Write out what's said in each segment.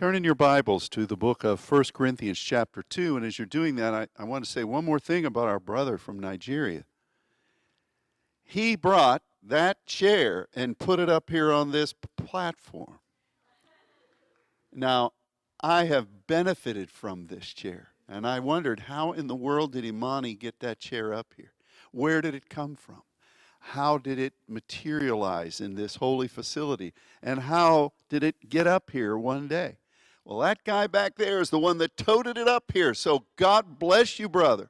Turn in your Bibles to the book of 1 Corinthians chapter 2, and as you're doing that, I want to say one more thing about our brother from Nigeria. He brought that chair and put it up here on this platform. Now, I have benefited from this chair, and I wondered, how in the world did Imani get that chair up here? Where did it come from? How did it materialize in this holy facility? And how did it get up here one day? Well, that guy back there is the one that toted it up here, so God bless you, brother.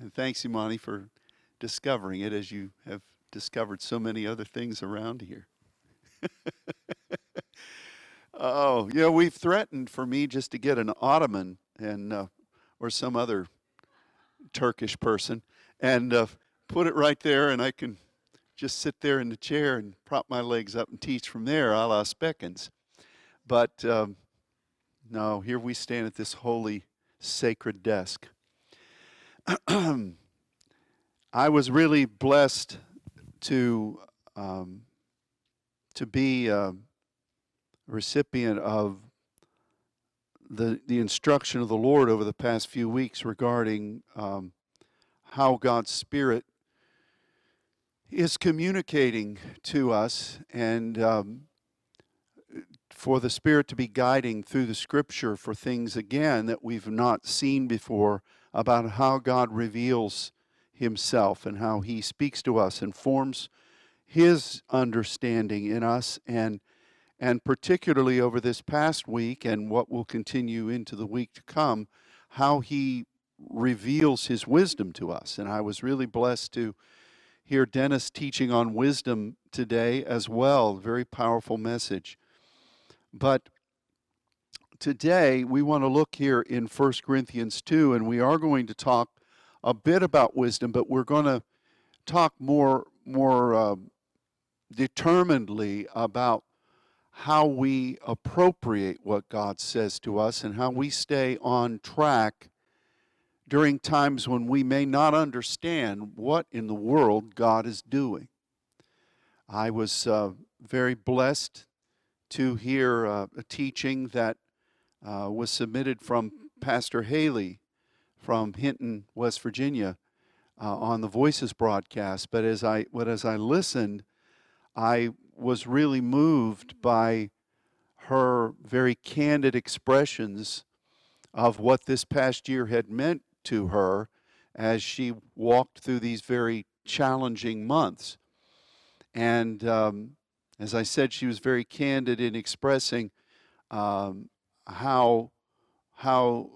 And thanks, Imani, for discovering it, as you have discovered so many other things around here. Oh, you know, we've threatened for me just to get an Ottoman and or some other Turkish person and put it right there, and I can just sit there in the chair and prop my legs up and teach from there, a la Speckens. But no, here we stand at this holy, sacred desk. I was really blessed to be recipient of the instruction of the Lord over the past few weeks regarding how God's Spirit is communicating to us, and for the Spirit to be guiding through the Scripture for things, again, that we've not seen before, about how God reveals Himself and how He speaks to us and forms His understanding in us, and particularly over this past week and what will continue into the week to come, how He reveals His wisdom to us. And I was really blessed to hear Dennis teaching on wisdom today as well. Very powerful message. But today we want to look here in 1 Corinthians 2, and we are going to talk a bit about wisdom, but we're going to talk more determinedly about how we appropriate what God says to us and how we stay on track during times when we may not understand what in the world God is doing. I was very blessed to hear a teaching that was submitted from Pastor Haley from Hinton, West Virginia, on the Voices broadcast. But as I listened, I was really moved by her very candid expressions of what this past year had meant to her as she walked through these very challenging months. And as I said, she was very candid in expressing how the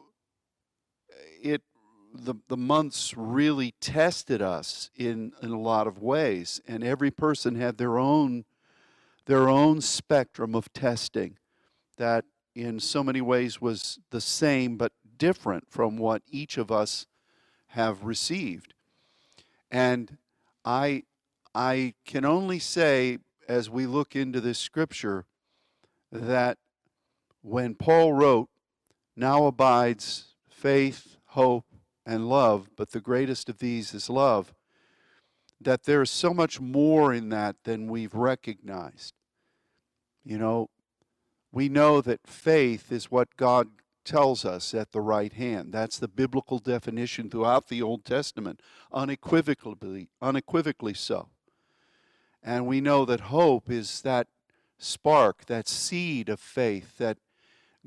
months really tested us in a lot of ways, and every person had their own spectrum of testing that in so many ways was the same but different from what each of us have received. And I can only say, as we look into this scripture, that when Paul wrote, "Now abides faith, hope, and love, but the greatest of these is love," that there is so much more in that than we've recognized. You know, we know that faith is what God tells us at the right hand. That's the biblical definition throughout the Old Testament, unequivocally so. And we know that hope is that spark, that seed of faith that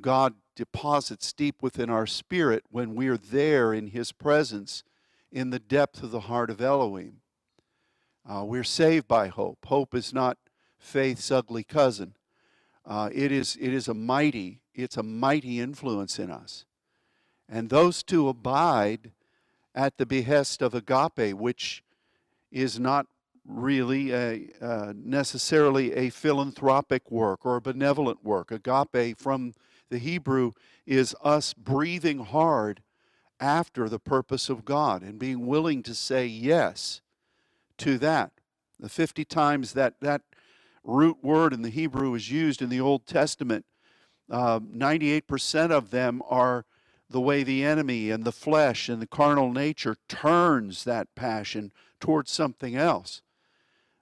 God deposits deep within our spirit when we're there in His presence in the depth of the heart of Elohim. We're saved by hope. Hope is not faith's ugly cousin. It's a mighty influence in us. And those two abide at the behest of agape, which is not really necessarily a philanthropic work or a benevolent work. Agape from the Hebrew is us breathing hard after the purpose of God and being willing to say yes to that. The 50 times that root word in the Hebrew is used in the Old Testament, 98% of them are the way the enemy and the flesh and the carnal nature turns that passion towards something else.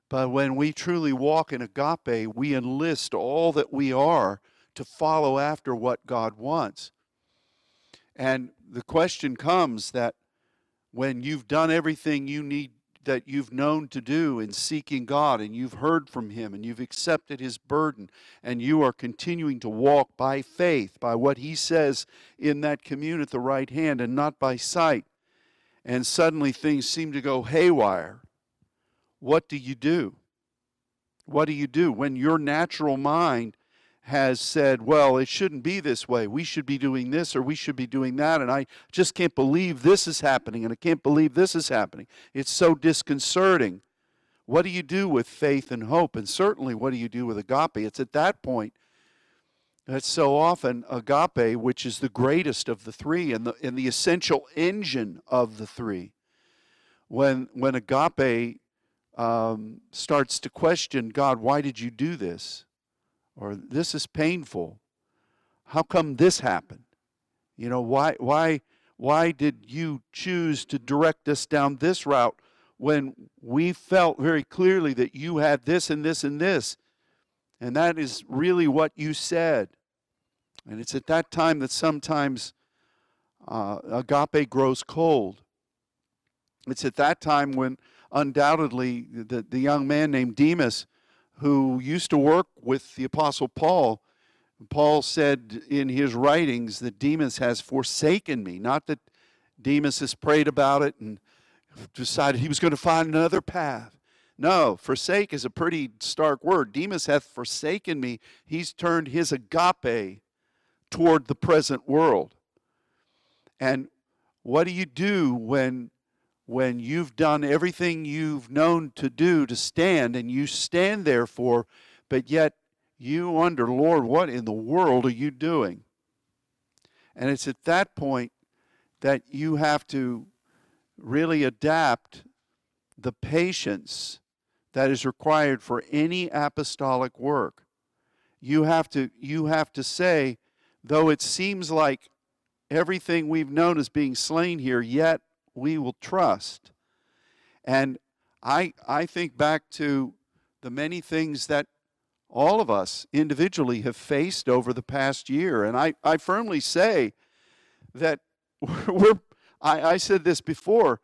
But when we truly walk in agape, we enlist all that we are to follow after what God wants. And the question comes that when you've done everything you need, that you've known to do in seeking God, and you've heard from Him, and you've accepted His burden, and you are continuing to walk by faith, by what He says in that commune at the right hand, and not by sight, and suddenly things seem to go haywire, what do you do? What do you do when your natural mind has said, well, it shouldn't be this way. We should be doing this or we should be doing that. And I just can't believe this is happening. And I can't believe this is happening. It's so disconcerting. What do you do with faith and hope? And certainly, what do you do with agape? It's at that point that so often agape, which is the greatest of the three and the essential engine of the three, when agape starts to question, God, why did you do this? Or this is painful. How come this happened? You know, why did you choose to direct us down this route when we felt very clearly that you had this and this and this? And that is really what you said. And it's at that time that sometimes agape grows cold. It's at that time when undoubtedly the young man named Demas, who used to work with the Apostle Paul. Paul said in his writings that Demas has forsaken me. Not that Demas has prayed about it and decided he was going to find another path. No, forsake is a pretty stark word. Demas hath forsaken me. He's turned his agape toward the present world. And what do you do when you've done everything you've known to do to stand, and you stand therefore, but yet you wonder, Lord, what in the world are you doing? And it's at that point that you have to really adapt the patience that is required for any apostolic work. You have to say, though it seems like everything we've known is being slain here, yet we will trust. And I think back to the many things that all of us individually have faced over the past year. And I firmly say that I said this before,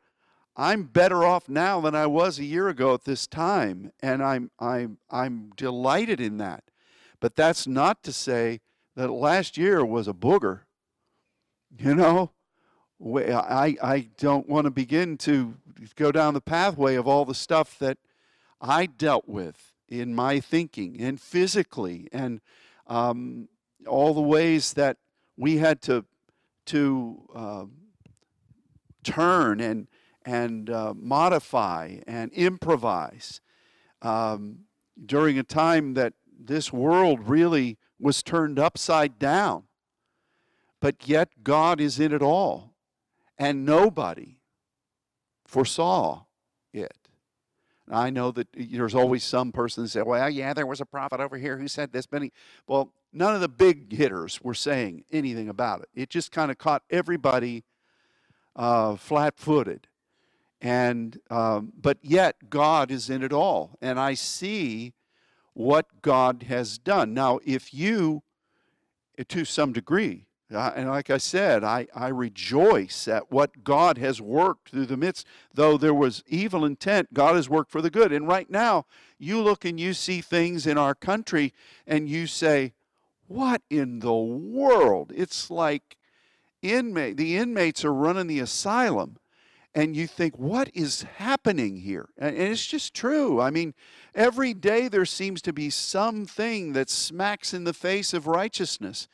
I'm better off now than I was a year ago at this time. And I'm delighted in that. But that's not to say that last year was a booger. You know? I don't want to begin to go down the pathway of all the stuff that I dealt with in my thinking and physically, and all the ways that we had to turn and modify and improvise during a time that this world really was turned upside down. But yet God is in it all. And nobody foresaw it. I know that there's always some person that said, well, yeah, there was a prophet over here who said this. Well, none of the big hitters were saying anything about it. It just kind of caught everybody flat-footed. And but yet God is in it all. And I see what God has done. Now, if you, to some degree, and like I said, I rejoice at what God has worked through the midst. Though there was evil intent, God has worked for the good. And right now, you look and you see things in our country, and you say, what in the world? It's like the inmates are running the asylum. And you think, what is happening here? And it's just true. I mean, every day there seems to be something that smacks in the face of righteousness.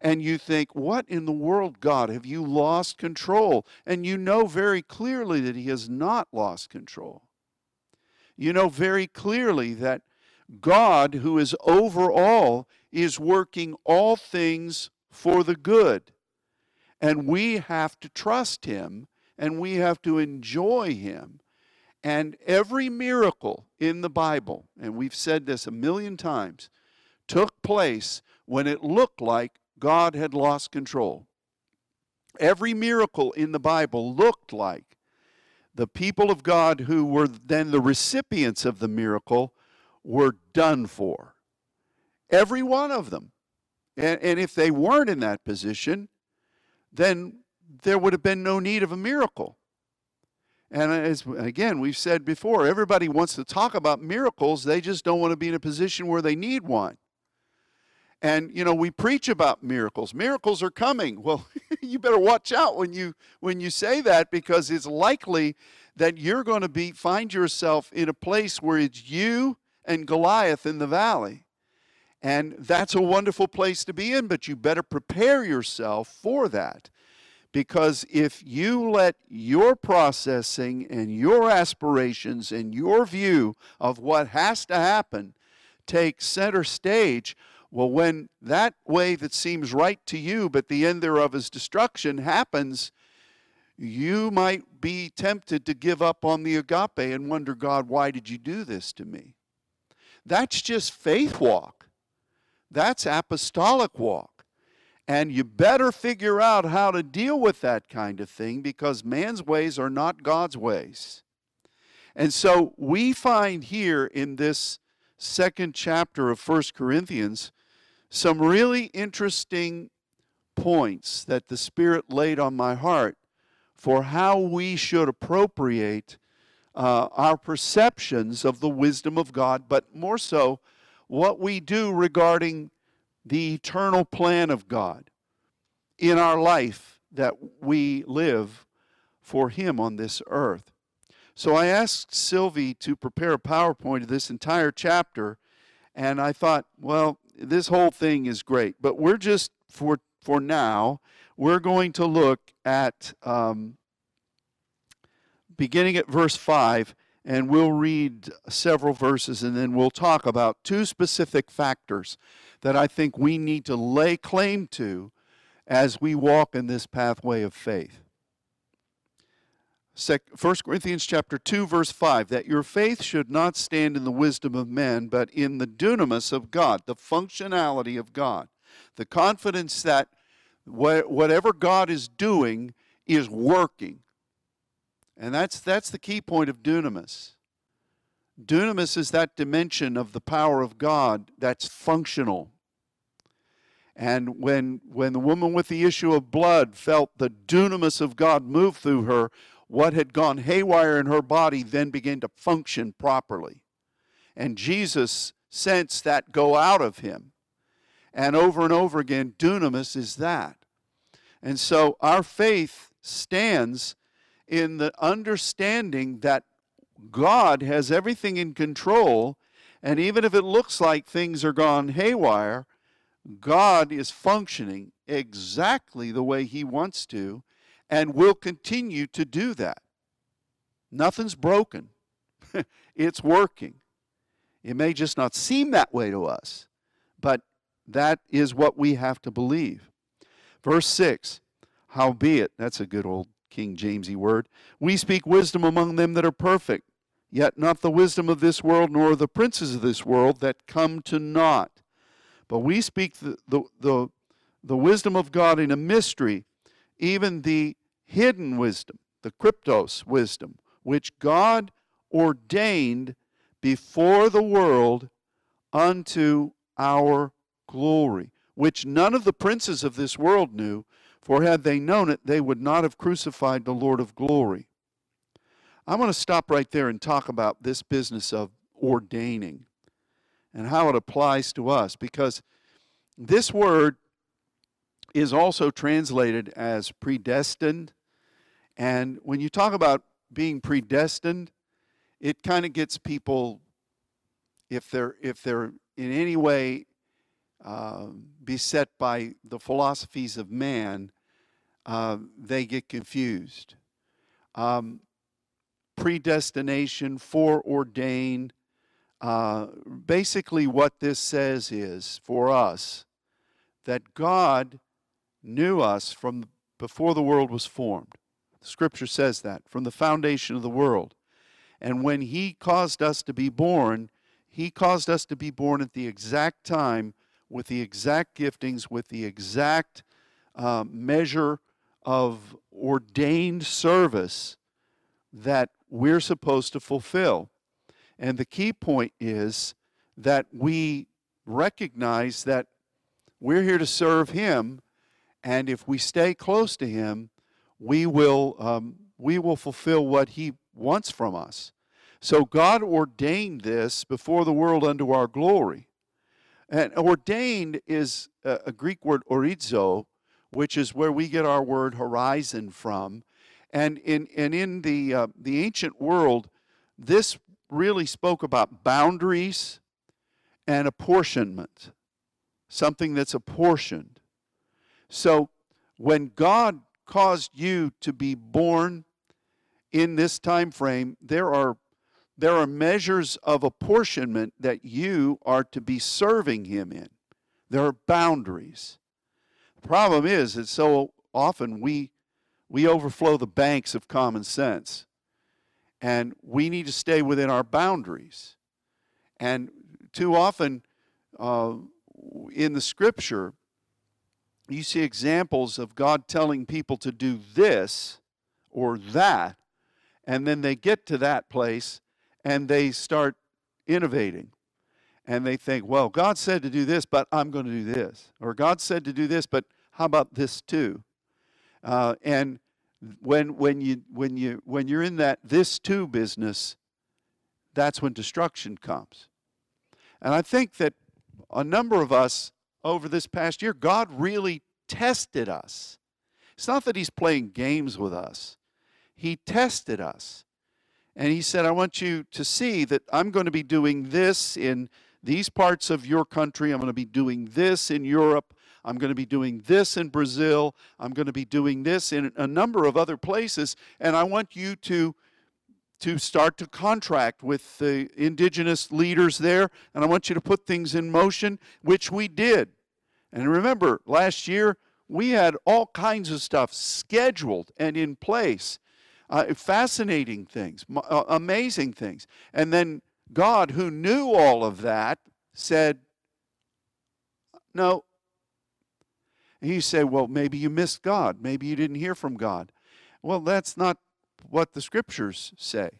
And you think, what in the world, God, have you lost control? And you know very clearly that He has not lost control. You know very clearly that God, who is over all, is working all things for the good. And we have to trust Him, and we have to enjoy Him. And every miracle in the Bible, and we've said this a million times, took place when it looked like God had lost control. Every miracle in the Bible looked like The people of God who were then the recipients of the miracle were done for. Every one of them. And if they weren't in that position, then there would have been no need of a miracle. And as again, we've said before, everybody wants to talk about miracles. They just don't want to be in a position where they need one. And, you know, we preach about miracles. Miracles are coming. Well, you better watch out when you say that, because it's likely that you're going to find yourself in a place where it's you and Goliath in the valley. And that's a wonderful place to be in, but you better prepare yourself for that. Because if you let your processing and your aspirations and your view of what has to happen take center stage, well, when that way that seems right to you, but the end thereof is destruction, happens, you might be tempted to give up on the agape and wonder, God, why did you do this to me? That's just faith walk. That's apostolic walk. And you better figure out how to deal with that kind of thing, because man's ways are not God's ways. And so we find here in this second chapter of 1 Corinthians some really interesting points that the Spirit laid on my heart for how we should appropriate our perceptions of the wisdom of God, but more so what we do regarding the eternal plan of God in our life that we live for Him on this earth. So I asked Sylvie to prepare a PowerPoint of this entire chapter, and I thought, well, this whole thing is great, but we're just, for now, we're going to look at, beginning at verse 5, and we'll read several verses, and then we'll talk about two specific factors that I think we need to lay claim to as we walk in this pathway of faith. 1 Corinthians chapter 2, verse 5, that your faith should not stand in the wisdom of men, but in the dunamis of God, the functionality of God, the confidence that whatever God is doing is working. And that's the key point of dunamis. Dunamis is that dimension of the power of God that's functional. And when the woman with the issue of blood felt the dunamis of God move through her, what had gone haywire in her body then began to function properly. And Jesus sensed that go out of him. And over again, dunamis is that. And so our faith stands in the understanding that God has everything in control, and even if it looks like things are gone haywire, God is functioning exactly the way He wants to and will continue to do that. Nothing's broken. It's working. It may just not seem that way to us, but that is what we have to believe. Verse 6, howbeit, that's a good old King Jamesy word, we speak wisdom among them that are perfect, yet not the wisdom of this world, nor the princes of this world that come to naught. But we speak the wisdom of God in a mystery, even the hidden wisdom, the kryptos wisdom, which God ordained before the world unto our glory, which none of the princes of this world knew, for had they known it, they would not have crucified the Lord of glory. I want to stop right there and talk about this business of ordaining and how it applies to us, because this word is also translated as predestined. And when you talk about being predestined, it kind of gets people, if they're in any way beset by the philosophies of man, they get confused. Predestination, foreordained. Basically what this says is, for us, that God knew us from before the world was formed. Scripture says that, from the foundation of the world. And when He caused us to be born, He caused us to be born at the exact time, with the exact giftings, with the exact measure of ordained service that we're supposed to fulfill. And the key point is that we recognize that we're here to serve Him, and if we stay close to Him, we will fulfill what He wants from us. So God ordained this before the world unto our glory. And ordained is a Greek word, orizo, which is where we get our word horizon from. And in the ancient world, this really spoke about boundaries and apportionment, something that's apportioned. So when God caused you to be born in this time frame, there are measures of apportionment that you are to be serving Him in. There are boundaries. The problem is that so often we overflow the banks of common sense, and we need to stay within our boundaries. And too often in the Scripture, you see examples of God telling people to do this or that, and then they get to that place and they start innovating. And they think, well, God said to do this, but I'm going to do this. Or God said to do this, but how about this too? And when you're in that this too business, that's when destruction comes. And I think that a number of us over this past year, God really tested us. It's not that He's playing games with us. He tested us. And He said, I want you to see that I'm going to be doing this in these parts of your country. I'm going to be doing this in Europe. I'm going to be doing this in Brazil. I'm going to be doing this in a number of other places. And I want you to start to contract with the indigenous leaders there. And I want you to put things in motion, which we did. And remember, last year, we had all kinds of stuff scheduled and in place. Fascinating things, amazing things. And then God, who knew all of that, said, no. And you say, well, maybe you missed God. Maybe you didn't hear from God. Well, that's not what the Scriptures say.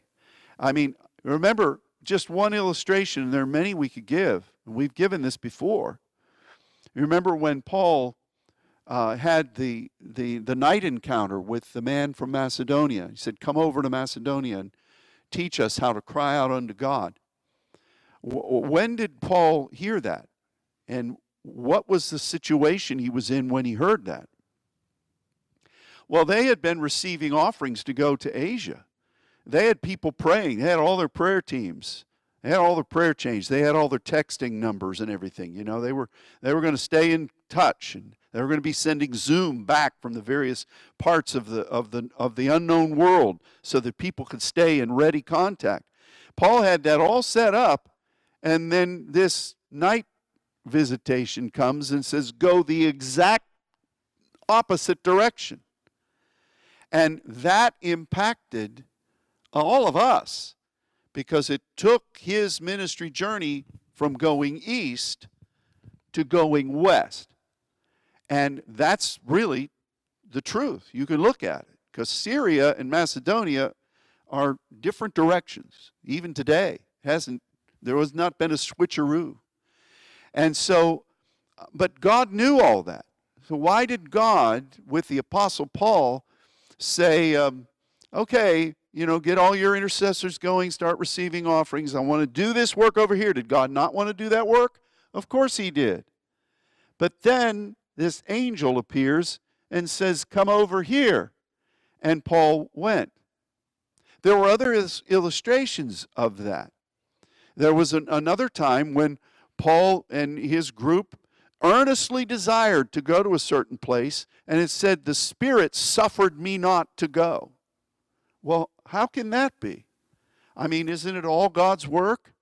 I mean, remember, just one illustration, and there are many we could give, and we've given this before. You remember when Paul had the night encounter with the man from Macedonia. He said, come over to Macedonia and teach us how to cry out unto God. When did Paul hear that? And what was the situation he was in when he heard that? Well, they had been receiving offerings to go to Asia. They had people praying. They had all their prayer teams. They had all their prayer chains. They had all their texting numbers and everything. You know, they were going to stay in touch, and they were going to be sending Zoom back from the various parts of the unknown world so that people could stay in ready contact. Paul had that all set up, and then this night visitation comes and says, go the exact opposite direction. And that impacted all of us because it took his ministry journey from going east to going west. And that's really the truth. You can look at it, because Syria and Macedonia are different directions. Even today, there has not been a switcheroo. And so, but God knew all that. So why did God, with the Apostle Paul, say, okay, you know, get all your intercessors going, start receiving offerings. I want to do this work over here. Did God not want to do that work? Of course He did. But then this angel appears and says, come over here. And Paul went. There were other illustrations of that. There was another time when Paul and his group earnestly desired to go to a certain place, and it said, the Spirit suffered me not to go. Well, how can that be? I mean, isn't it all God's work?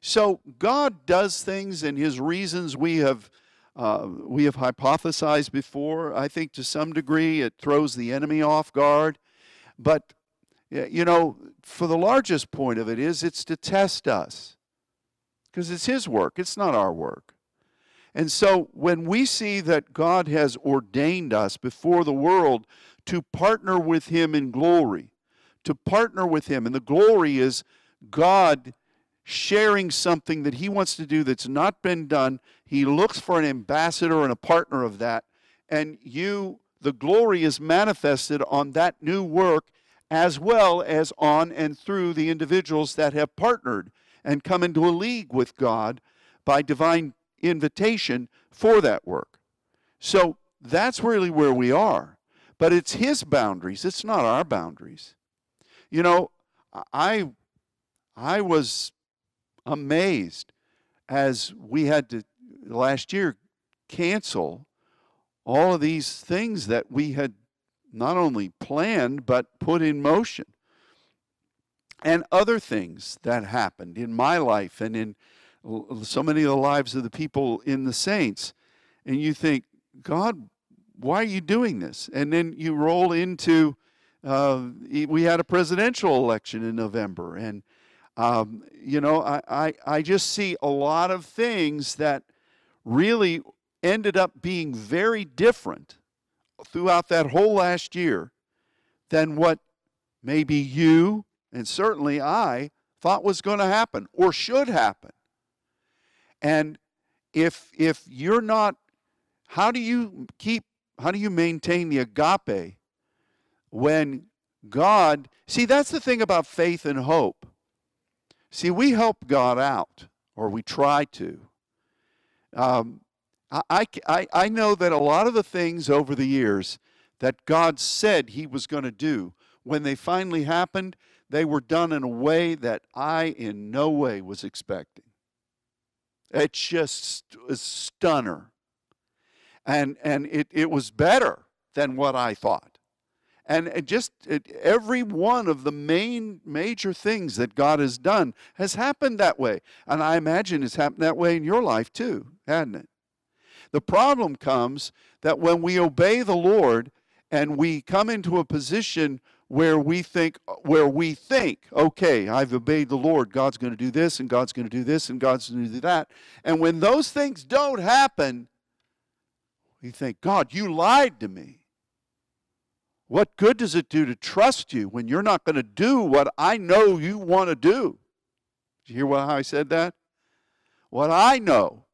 So God does things, and His reasons we have hypothesized before. I think to some degree it throws the enemy off guard. But, you know, for the largest point of it is it's to test us, because it's His work. It's not our work. And so when we see that God has ordained us before the world to partner with Him in glory, to partner with him. And the glory is God sharing something that he wants to do that's not been done. He looks for an ambassador and a partner of that. And you, the glory is manifested on that new work as well as on and through the individuals that have partnered and come into a league with God by divine invitation for that work. So that's really where we are. But it's his boundaries. It's not our boundaries. You know, I was amazed as we had to last year cancel all of these things that we had not only planned but put in motion, and other things that happened in my life and in so many of the lives of the people in the saints. And you think, God, why are you doing this? And then you roll into we had a presidential election in November, and you know, I just see a lot of things that really ended up being very different throughout that whole last year than what maybe you and certainly I thought was going to happen or should happen. And if you're not, how do you maintain the agape when God, see, that's the thing about faith and hope. See, we help God out, or we try to. I know that a lot of the things over the years that God said he was going to do, when they finally happened, they were done in a way that I in no way was expecting. It's just a stunner. And it was better than what I thought. And every one of the major things that God has done has happened that way. And I imagine it's happened that way in your life too, hasn't it? The problem comes that when we obey the Lord and we come into a position where we think, okay, I've obeyed the Lord, God's going to do this, and God's going to do this, and God's going to do that. And when those things don't happen, we think, God, you lied to me. What good does it do to trust you when you're not going to do what I know you want to do? Did you hear how I said that? What I know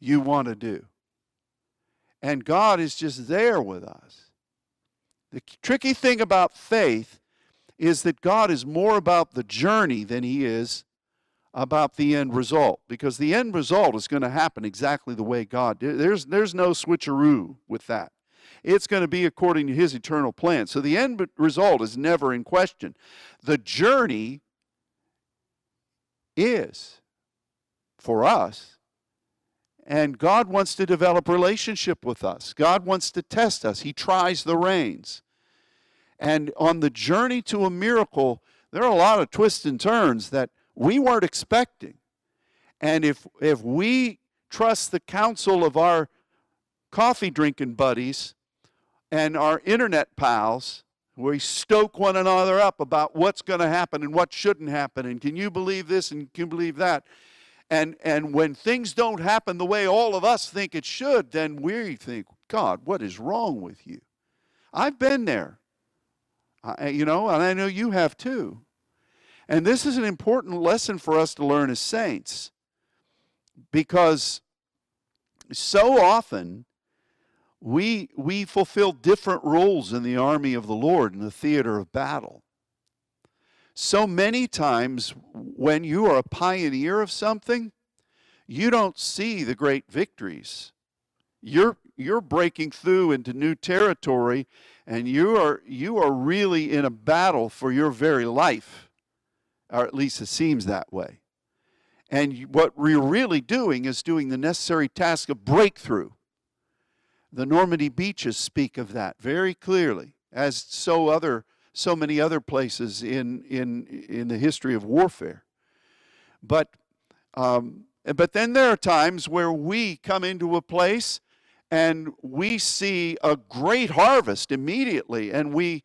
you want to do. And God is just there with us. The tricky thing about faith is that God is more about the journey than he is about the end result, because the end result is going to happen exactly the way God did. There's no switcheroo with that. It's going to be according to his eternal plan. So the end result is never in question. The journey is for us, and God wants to develop relationship with us. God wants to test us. He tries the reins. And on the journey to a miracle, there are a lot of twists and turns that we weren't expecting. And if we trust the counsel of our coffee drinking buddies and our internet pals, we stoke one another up about what's going to happen and what shouldn't happen, and can you believe this and can you believe that, and when things don't happen the way all of us think it should, then we think, God, what is wrong with you? I've been there, and I know you have too. And this is an important lesson for us to learn as saints, because so often we fulfill different roles in the army of the Lord, in the theater of battle. So many times when you are a pioneer of something, you don't see the great victories. You're breaking through into new territory, and you are really in a battle for your very life, or at least it seems that way. And what we're really doing is doing the necessary task of breakthrough. The Normandy beaches speak of that very clearly, as so many other places in the history of warfare. But then there are times where we come into a place and we see a great harvest immediately, and we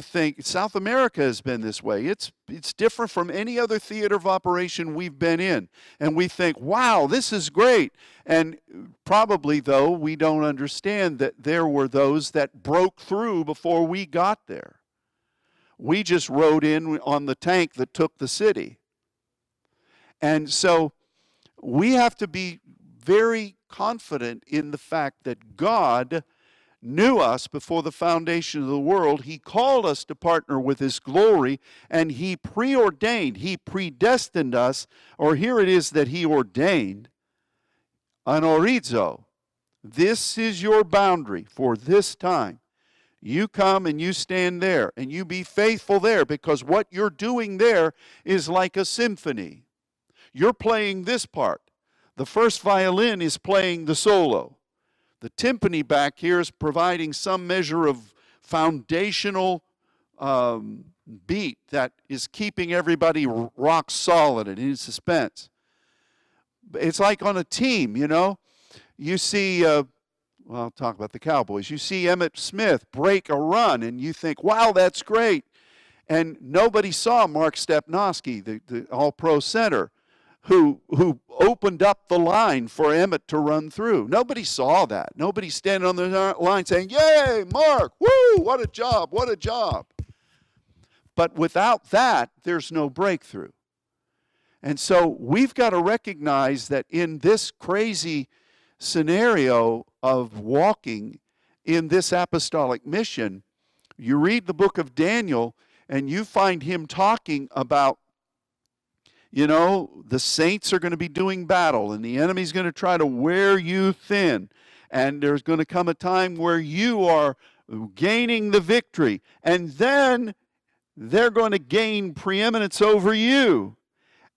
think South America has been this way. It's different from any other theater of operation we've been in. And we think, wow, this is great. And probably, though, we don't understand that there were those that broke through before we got there. We just rode in on the tank that took the city. And so we have to be very confident in the fact that God knew us before the foundation of the world. He called us to partner with His glory, and He preordained, He predestined us, or here it is that He ordained, anorizo. This is your boundary for this time. You come and you stand there, and you be faithful there, because what you're doing there is like a symphony. You're playing this part. The first violin is playing the solo. The timpani back here is providing some measure of foundational beat that is keeping everybody rock solid and in suspense. It's like on a team, you know. You see, well, I'll talk about the Cowboys. You see Emmett Smith break a run, and you think, wow, that's great. And nobody saw Mark Stepnowski, the all-pro center, who opened up the line for Emmett to run through. Nobody saw that. Nobody standing on the line saying, yay, Mark, woo, what a job, what a job. But without that, there's no breakthrough. And so we've got to recognize that in this crazy scenario of walking in this apostolic mission, you read the book of Daniel and you find him talking about, you know, the saints are going to be doing battle, and the enemy's going to try to wear you thin. And there's going to come a time where you are gaining the victory. And then they're going to gain preeminence over you.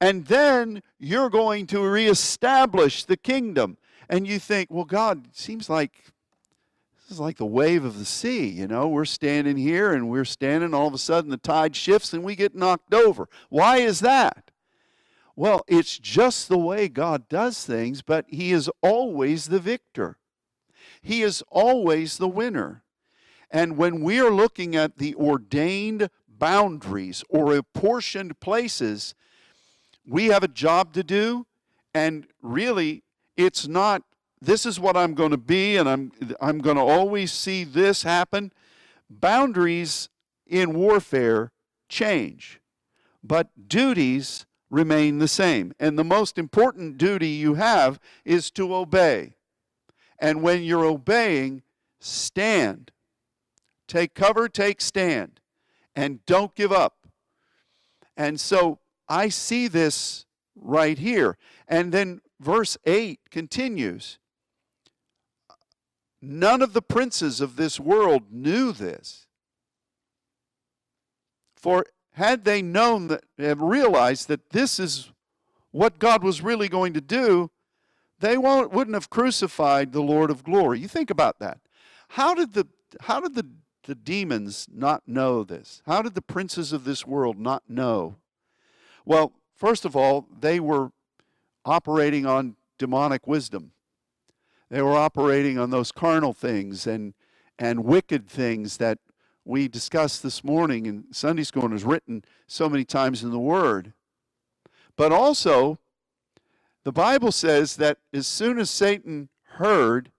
And then you're going to reestablish the kingdom. And you think, well, God, it seems like this is like the wave of the sea, you know. We're standing here and we're standing. All of a sudden the tide shifts and we get knocked over. Why is that? Well, it's just the way God does things, but He is always the victor. He is always the winner. And when we are looking at the ordained boundaries or apportioned places, we have a job to do, and really it's not, this is what I'm going to be, and I'm going to always see this happen. Boundaries in warfare change, but duties remain the same. And the most important duty you have is to obey. And when you're obeying, stand. Take cover, take stand, and don't give up. And so I see this right here. And then verse 8 continues. None of the princes of this world knew this. For had they known that and realized that this is what God was really going to do, they wouldn't have crucified the Lord of glory. You think about that. How did the demons not know this? How did the princes of this world not know? Well, first of all, they were operating on demonic wisdom. They were operating on those carnal things and wicked things that we discussed this morning in Sunday school and is written so many times in the Word. But also, the Bible says that as soon as Satan heard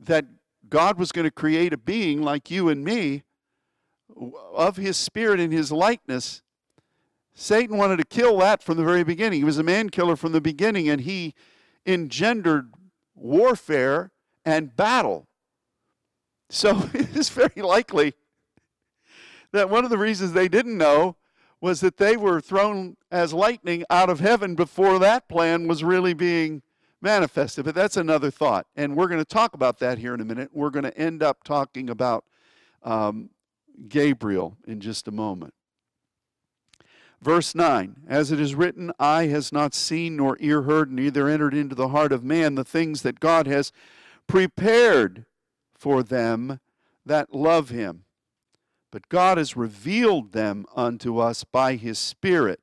that God was going to create a being like you and me, of His spirit and His likeness, Satan wanted to kill that from the very beginning. He was a man killer from the beginning, and he engendered warfare and battle. So it is very likely that one of the reasons they didn't know was that they were thrown as lightning out of heaven before that plan was really being manifested. But that's another thought, and we're going to talk about that here in a minute. We're going to end up talking about Gabriel in just a moment. Verse 9, as it is written, eye has not seen nor ear heard, neither entered into the heart of man the things that God has prepared for them that love Him. But God has revealed them unto us by His Spirit.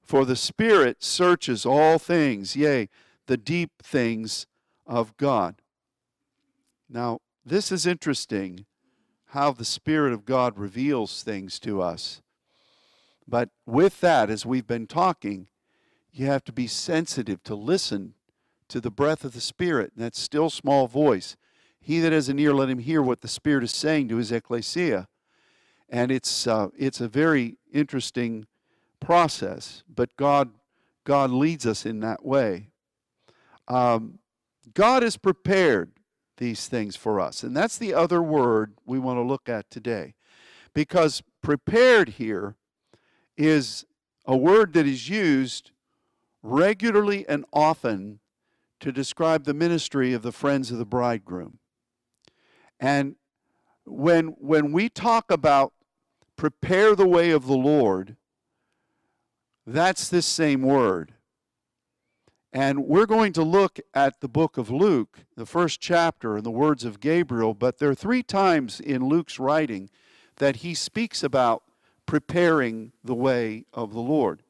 For the Spirit searches all things, yea, the deep things of God. Now, this is interesting, how the Spirit of God reveals things to us. But with that, as we've been talking, you have to be sensitive to listen to the breath of the Spirit, and that still small voice. He that has an ear, let him hear what the Spirit is saying to His ecclesia. And it's a very interesting process, but God leads us in that way. God has prepared these things for us, and that's the other word we want to look at today, because prepared here is a word that is used regularly and often to describe the ministry of the friends of the bridegroom. And when we talk about prepare the way of the Lord, that's this same word. And we're going to look at the book of Luke, the first chapter, and the words of Gabriel, but there are three times in Luke's writing that he speaks about preparing the way of the Lord.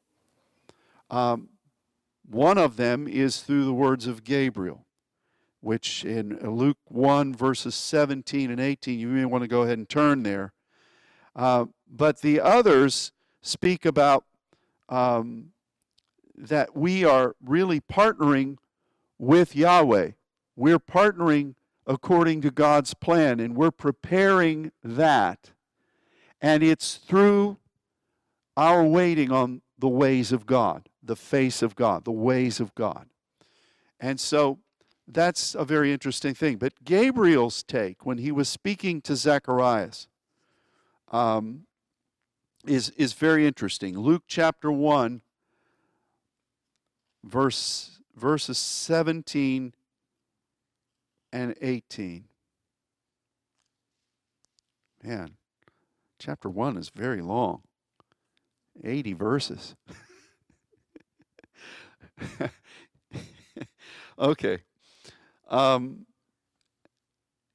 One of them is through the words of Gabriel, which in Luke 1, verses 17 and 18, you may want to go ahead and turn there. But the others speak about that we are really partnering with Yahweh. We're partnering according to God's plan, and we're preparing that. And it's through our waiting on the ways of God, the face of God, the ways of God. And so that's a very interesting thing. But Gabriel's take, when he was speaking to Zacharias, is very interesting. Luke chapter 1, verses 17 and 18. Man, chapter 1 is very long. 80 verses. Okay.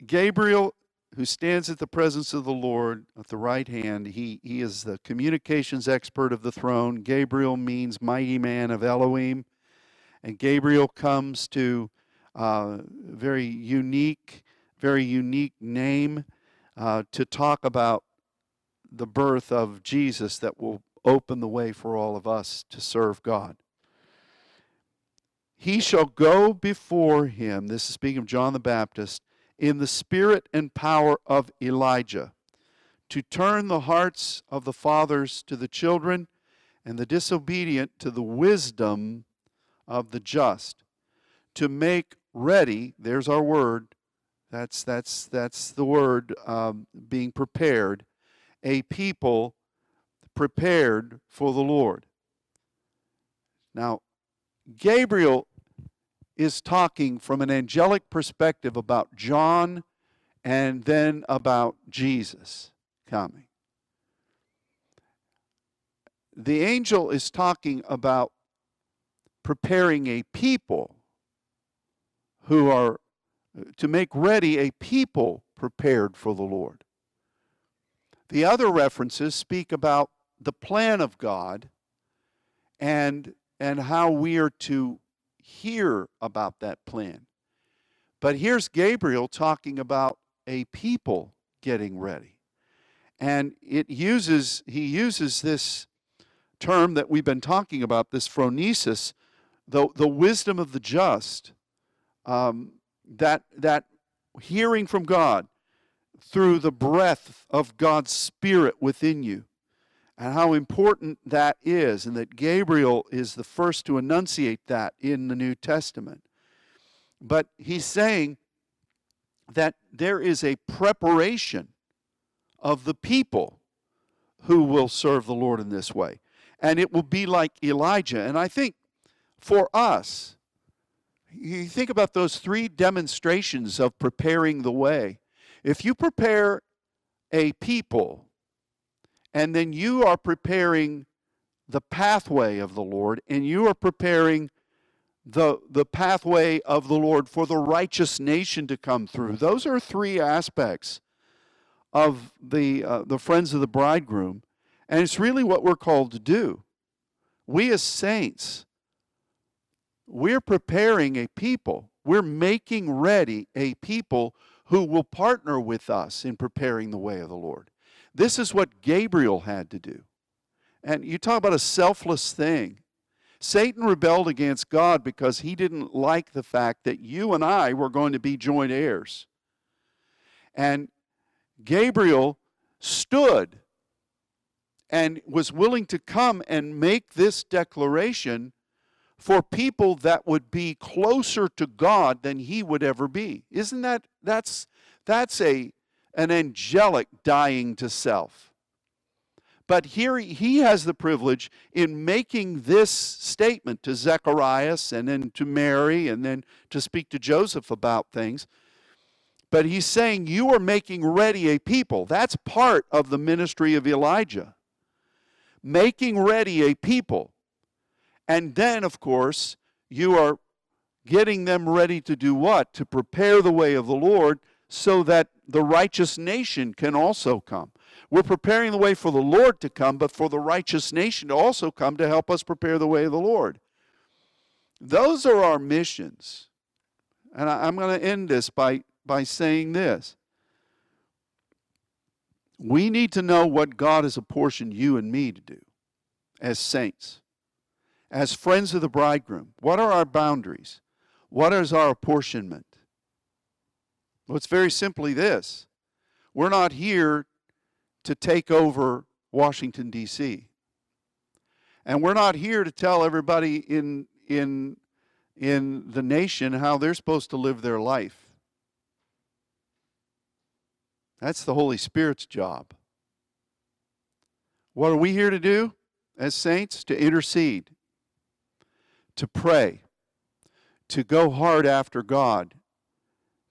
Gabriel, who stands at the presence of the Lord at the right hand, he is the communications expert of the throne. Gabriel means mighty man of Elohim. And Gabriel comes to a very unique name to talk about the birth of Jesus that will open the way for all of us to serve God. He shall go before him, this is speaking of John the Baptist, in the spirit and power of Elijah, to turn the hearts of the fathers to the children and the disobedient to the wisdom of the just, to make ready, there's our word, that's the word being prepared, a people prepared for the Lord. Now, Gabriel is talking from an angelic perspective about John and then about Jesus coming. The angel is talking about preparing a people who are to make ready a people prepared for the Lord. The other references speak about the plan of God and how we are to hear about that plan. But here's Gabriel talking about a people getting ready. And he uses this term that we've been talking about, this phronesis, the wisdom of the just, that hearing from God through the breath of God's Spirit within you. And how important that is, and that Gabriel is the first to enunciate that in the New Testament. But he's saying that there is a preparation of the people who will serve the Lord in this way. And it will be like Elijah. And I think for us, you think about those three demonstrations of preparing the way. If you prepare a people, and then you are preparing the pathway of the Lord, and you are preparing the pathway of the Lord for the righteous nation to come through. Those are three aspects of the friends of the bridegroom, and it's really what we're called to do. We as saints, we're preparing a people. We're making ready a people who will partner with us in preparing the way of the Lord. This is what Gabriel had to do. And you talk about a selfless thing. Satan rebelled against God because he didn't like the fact that you and I were going to be joint heirs. And Gabriel stood and was willing to come and make this declaration for people that would be closer to God than he would ever be. Isn't that, that's an angelic dying to self. But here he has the privilege in making this statement to Zacharias and then to Mary and then to speak to Joseph about things. But he's saying, you are making ready a people. That's part of the ministry of Elijah. Making ready a people. And then, of course, you are getting them ready to do what? To prepare the way of the Lord so that the righteous nation can also come. We're preparing the way for the Lord to come, but for the righteous nation to also come to help us prepare the way of the Lord. Those are our missions. And I'm going to end this by saying this. We need to know what God has apportioned you and me to do as saints, as friends of the bridegroom. What are our boundaries? What is our apportionment? Well, it's very simply this. We're not here to take over Washington, D.C. And we're not here to tell everybody in the nation how they're supposed to live their life. That's the Holy Spirit's job. What are we here to do as saints? To intercede, to pray, to go hard after God,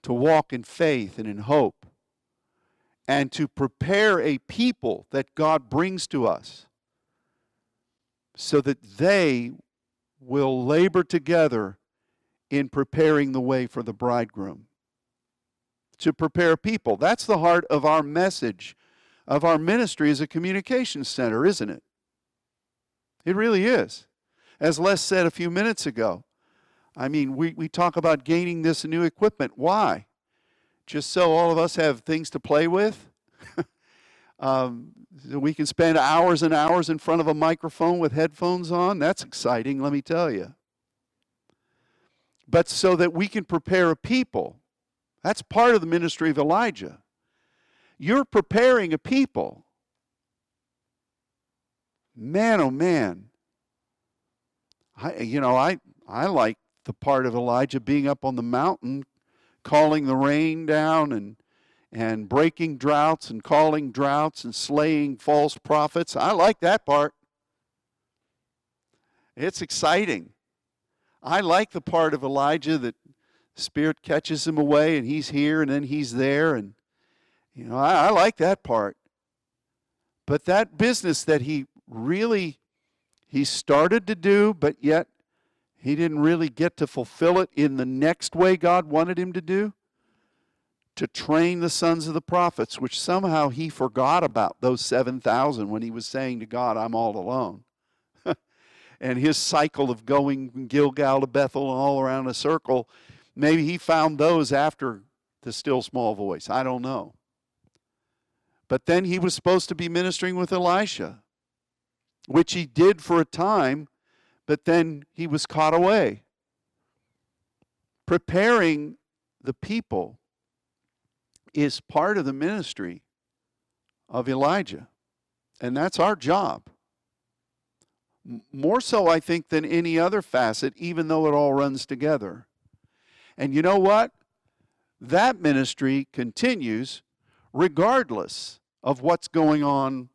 to walk in faith and in hope, and to prepare a people that God brings to us so that they will labor together in preparing the way for the bridegroom. To prepare people. That's the heart of our message, of our ministry as a communications center, isn't it? It really is. As Les said a few minutes ago, I mean, we talk about gaining this new equipment. Why? Just so all of us have things to play with? We can spend hours and hours in front of a microphone with headphones on. That's exciting, let me tell you. But so that we can prepare a people. That's part of the ministry of Elijah. You're preparing a people. Man, oh man. I like the part of Elijah being up on the mountain, calling the rain down and breaking droughts and calling droughts and slaying false prophets. I like that part. It's exciting. I like the part of Elijah that the Spirit catches him away and he's here and then he's there. And, you know, I like that part. But that business that he started to do, but yet he didn't really get to fulfill it in the next way God wanted him to do, to train the sons of the prophets, which somehow he forgot about those 7,000 when he was saying to God, I'm all alone. And his cycle of going from Gilgal to Bethel and all around a circle, maybe he found those after the still small voice. I don't know. But then he was supposed to be ministering with Elisha, which he did for a time, but then he was caught away. Preparing the people is part of the ministry of Elijah, and that's our job. More so, I think, than any other facet, even though it all runs together. And you know what? That ministry continues regardless of what's going on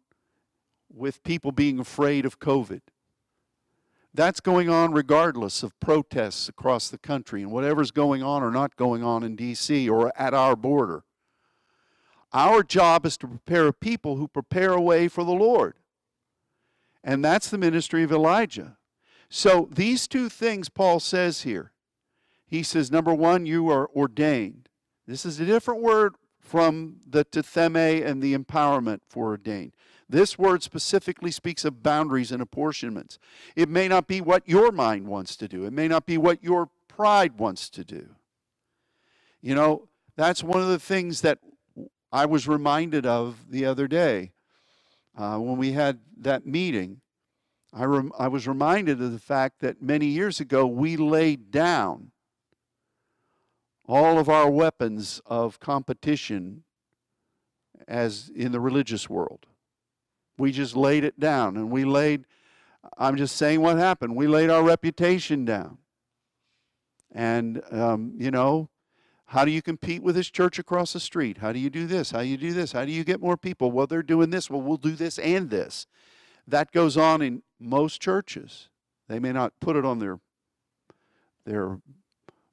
with people being afraid of COVID. That's going on regardless of protests across the country and whatever's going on or not going on in D.C. or at our border. Our job is to prepare a people who prepare a way for the Lord. And that's the ministry of Elijah. So these two things Paul says here. He says, number one, you are ordained. This is a different word from the tetheme and the empowerment for ordained. This word specifically speaks of boundaries and apportionments. It may not be what your mind wants to do. It may not be what your pride wants to do. You know, that's one of the things that I was reminded of the other day when we had that meeting. I was reminded of the fact that many years ago we laid down all of our weapons of competition as in the religious world. We just laid it down, and we laid, I'm just saying what happened. We laid our reputation down. And, you know, how do you compete with this church across the street? How do you do this? How do you do this? How do you get more people? Well, they're doing this. Well, we'll do this and this. That goes on in most churches. They may not put it on their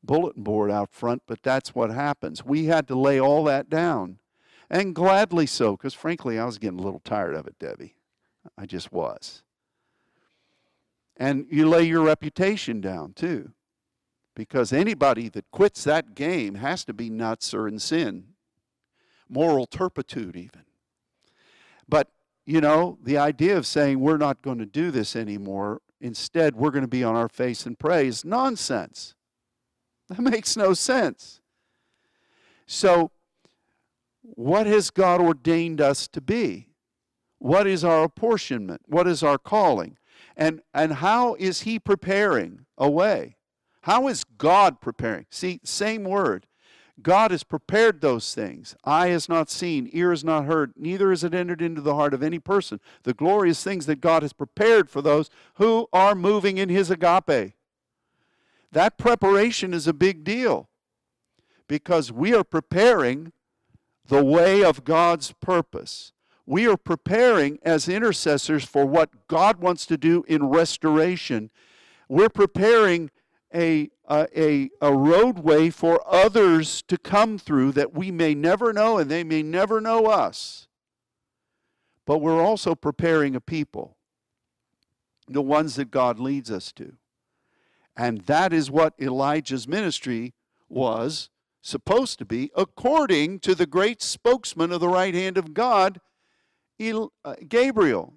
bulletin board out front, but that's what happens. We had to lay all that down, and gladly so, because frankly, I was getting a little tired of it, Debbie. I just was. And you lay your reputation down, too, because anybody that quits that game has to be nuts or in sin, moral turpitude even. But, you know, the idea of saying we're not going to do this anymore, instead we're going to be on our face and pray is nonsense. That makes no sense. So, what has God ordained us to be? What is our apportionment? What is our calling? And how is He preparing a way? How is God preparing? See, same word. God has prepared those things. Eye has not seen, ear has not heard, neither has it entered into the heart of any person. The glorious things that God has prepared for those who are moving in His agape. That preparation is a big deal because we are preparing the way of God's purpose. We are preparing as intercessors for what God wants to do in restoration. We're preparing a roadway for others to come through that we may never know and they may never know us. But we're also preparing a people, the ones that God leads us to. And that is what Elijah's ministry was supposed to be, according to the great spokesman of the right hand of God, Gabriel.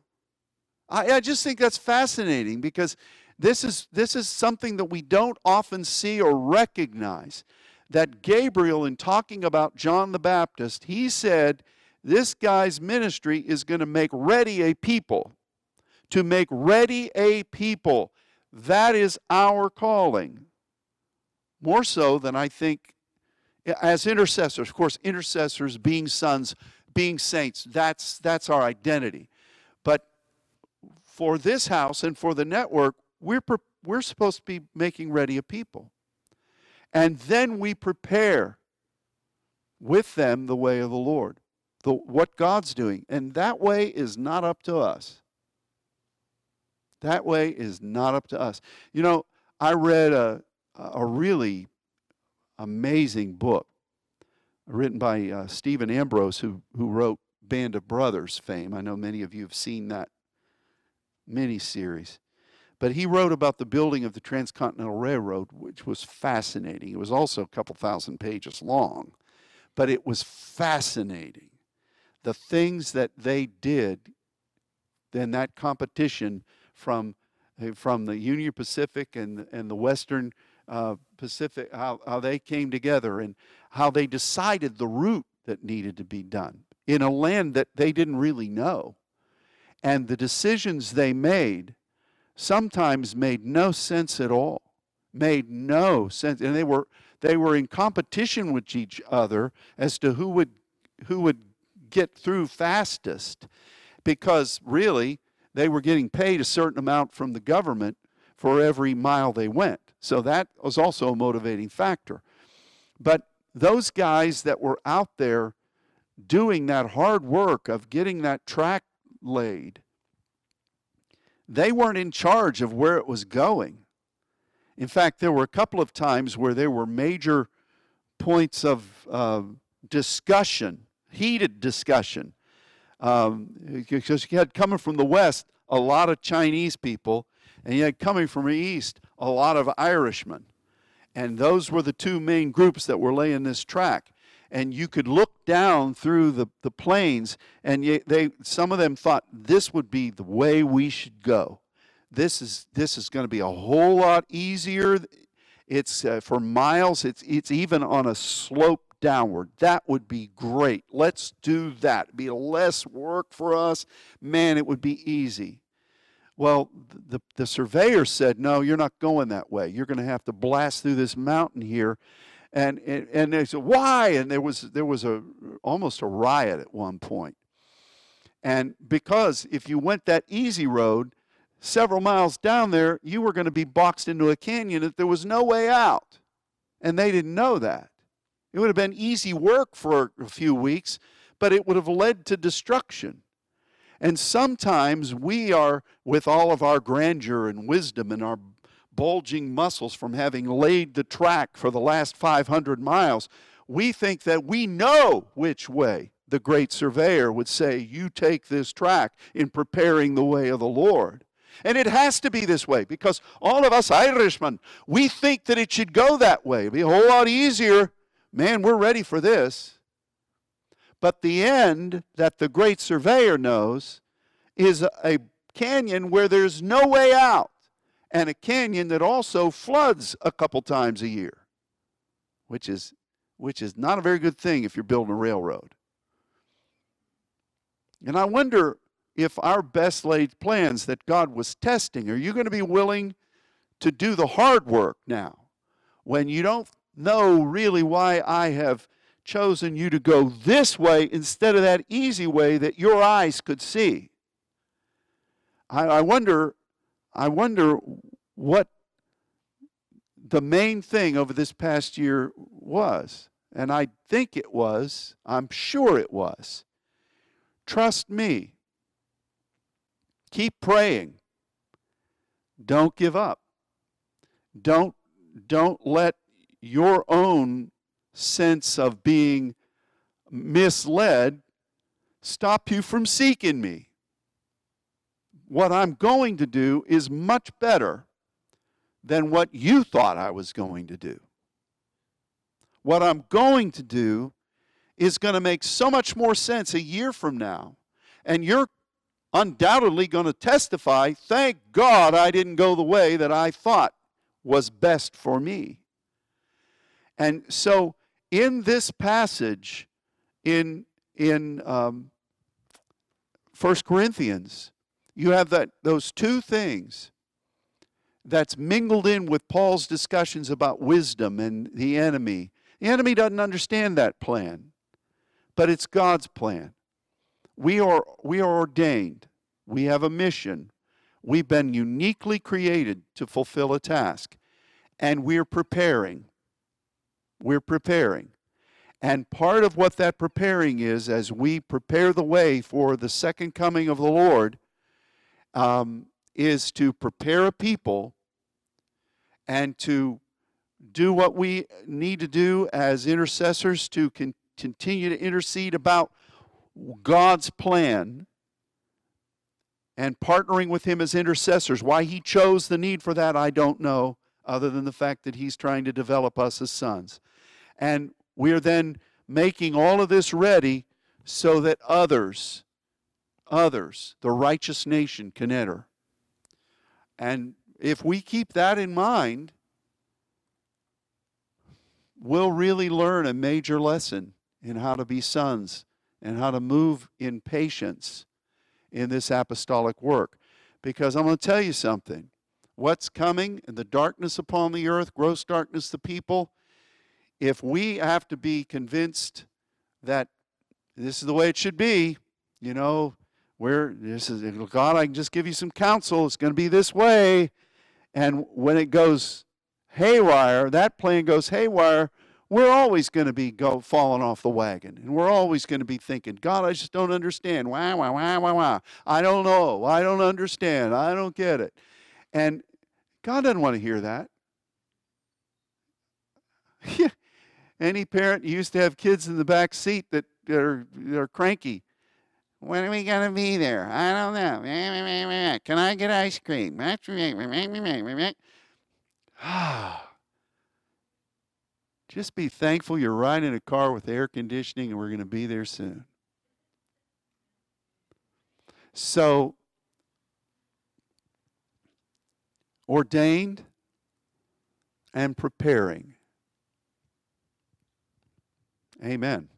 I just think that's fascinating because this is something that we don't often see or recognize. That Gabriel, in talking about John the Baptist, he said, this guy's ministry is going to make ready a people. To make ready a people. That is our calling, more so than I think as intercessors. Of course, intercessors, being sons, being saints, that's our identity. But for this house and for the network, we're supposed to be making ready a people. And then we prepare with them the way of the Lord, what God's doing. And that way is not up to us. That way is not up to us. You know, I read a really amazing book written by Stephen Ambrose, who wrote Band of Brothers fame. I know many of you have seen that miniseries. But he wrote about the building of the Transcontinental Railroad, which was fascinating. It was also a couple thousand pages long. But it was fascinating. The things that they did in that competition from the Union Pacific and the Western Pacific, how they came together and how they decided the route that needed to be done in a land that they didn't really know. And the decisions they made sometimes made no sense at all, made no sense. And they were in competition with each other as to who would get through fastest, because really, they were getting paid a certain amount from the government for every mile they went. So that was also a motivating factor. But those guys that were out there doing that hard work of getting that track laid, they weren't in charge of where it was going. In fact, there were a couple of times where there were major points of discussion, heated discussion. Because you had coming from the West a lot of Chinese people, and you had coming from the East a lot of Irishmen. And those were the two main groups that were laying this track. And you could look down through the plains, and some of them thought, this would be the way we should go. This is going to be a whole lot easier. It's for miles. It's even on a slope downward. That would be great. Let's do that. It'd be less work for us. Man, it would be easy. Well, the surveyor said, no, you're not going that way. You're going to have to blast through this mountain here. And they said, why? And there was almost a riot at one point. And because if you went that easy road, several miles down there, you were going to be boxed into a canyon that there was no way out. And they didn't know that. It would have been easy work for a few weeks, but it would have led to destruction. And sometimes we are, with all of our grandeur and wisdom and our bulging muscles from having laid the track for the last 500 miles, we think that we know which way the great surveyor would say, you take this track in preparing the way of the Lord. And it has to be this way, because all of us Irishmen, we think that it should go that way. It'd be a whole lot easier. Man, we're ready for this. But the end that the great surveyor knows is a canyon where there's no way out, and a canyon that also floods a couple times a year, which is not a very good thing if you're building a railroad. And I wonder if our best laid plans that God was testing, are you going to be willing to do the hard work now when you don't know really why I have chosen you to go this way instead of that easy way that your eyes could see? I wonder what the main thing over this past year was. And I think it was, I'm sure it was, trust me. Keep praying. Don't give up. Don't let your own sense of being misled stop you from seeking me. What I'm going to do is much better than what you thought I was going to do. What I'm going to do is going to make so much more sense a year from now, and you're undoubtedly going to testify, thank God I didn't go the way that I thought was best for me. And so in this passage in 1 Corinthians, you have those two things that's mingled in with Paul's discussions about wisdom and the enemy. The enemy doesn't understand that plan, but it's God's plan. We are ordained. We have a mission. We've been uniquely created to fulfill a task. And we're preparing. We're preparing. And part of what that preparing is, as we prepare the way for the second coming of the Lord, is to prepare a people and to do what we need to do as intercessors to continue to intercede about God's plan and partnering with him as intercessors. Why he chose the need for that, I don't know, other than the fact that he's trying to develop us as sons. And we're then making all of this ready so that others, the righteous nation, can enter. And if we keep that in mind, we'll really learn a major lesson in how to be sons and how to move in patience in this apostolic work. Because I'm going to tell you something. What's coming in the darkness upon the earth, gross darkness, the people, if we have to be convinced that this is the way it should be, you know, God, I can just give you some counsel, it's going to be this way, and when it goes haywire, that plan goes haywire, we're always going to be falling off the wagon, and we're always going to be thinking, God, I just don't understand. Wow. I don't know. I don't understand. I don't get it. And God doesn't want to hear that. Any parent used to have kids in the back seat that are cranky. When are we going to be there? I don't know. Can I get ice cream? Ah. Just be thankful you're riding a car with air conditioning and we're going to be there soon. So, ordained and preparing. Amen.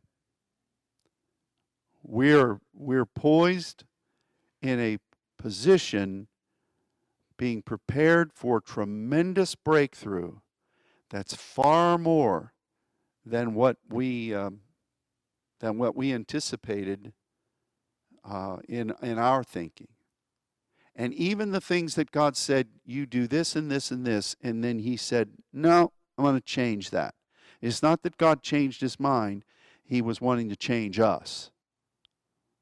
We're poised in a position being prepared for tremendous breakthrough. That's far more than what we anticipated in our thinking. And even the things that God said, you do this and this and this, and then he said, no, I'm going to change that. It's not that God changed his mind. He was wanting to change us.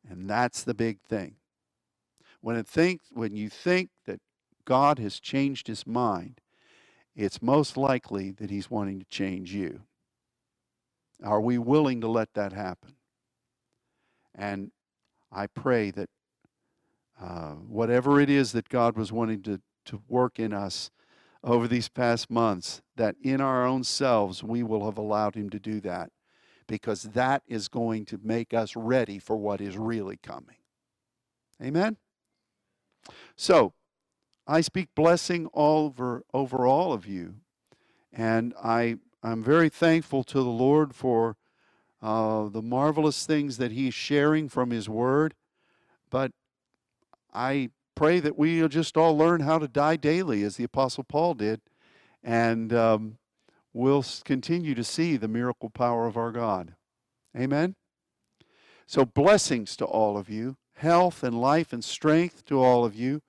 And that's the big thing. When you think that God has changed his mind, it's most likely that he's wanting to change you. Are we willing to let that happen? And I pray that whatever it is that God was wanting to work in us over these past months, that in our own selves we will have allowed him to do that, because that is going to make us ready for what is really coming. Amen? So, I speak blessing over all of you, and I'm very thankful to the Lord for the marvelous things that he's sharing from his word, but I pray that we'll just all learn how to die daily as the Apostle Paul did, and we'll continue to see the miracle power of our God. Amen? So blessings to all of you, health and life and strength to all of you,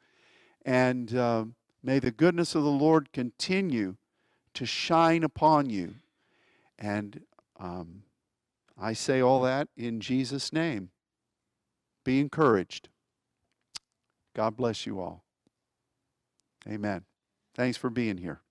and may the goodness of the Lord continue to shine upon you. And I say all that in Jesus' name. Be encouraged. God bless you all. Amen. Thanks for being here.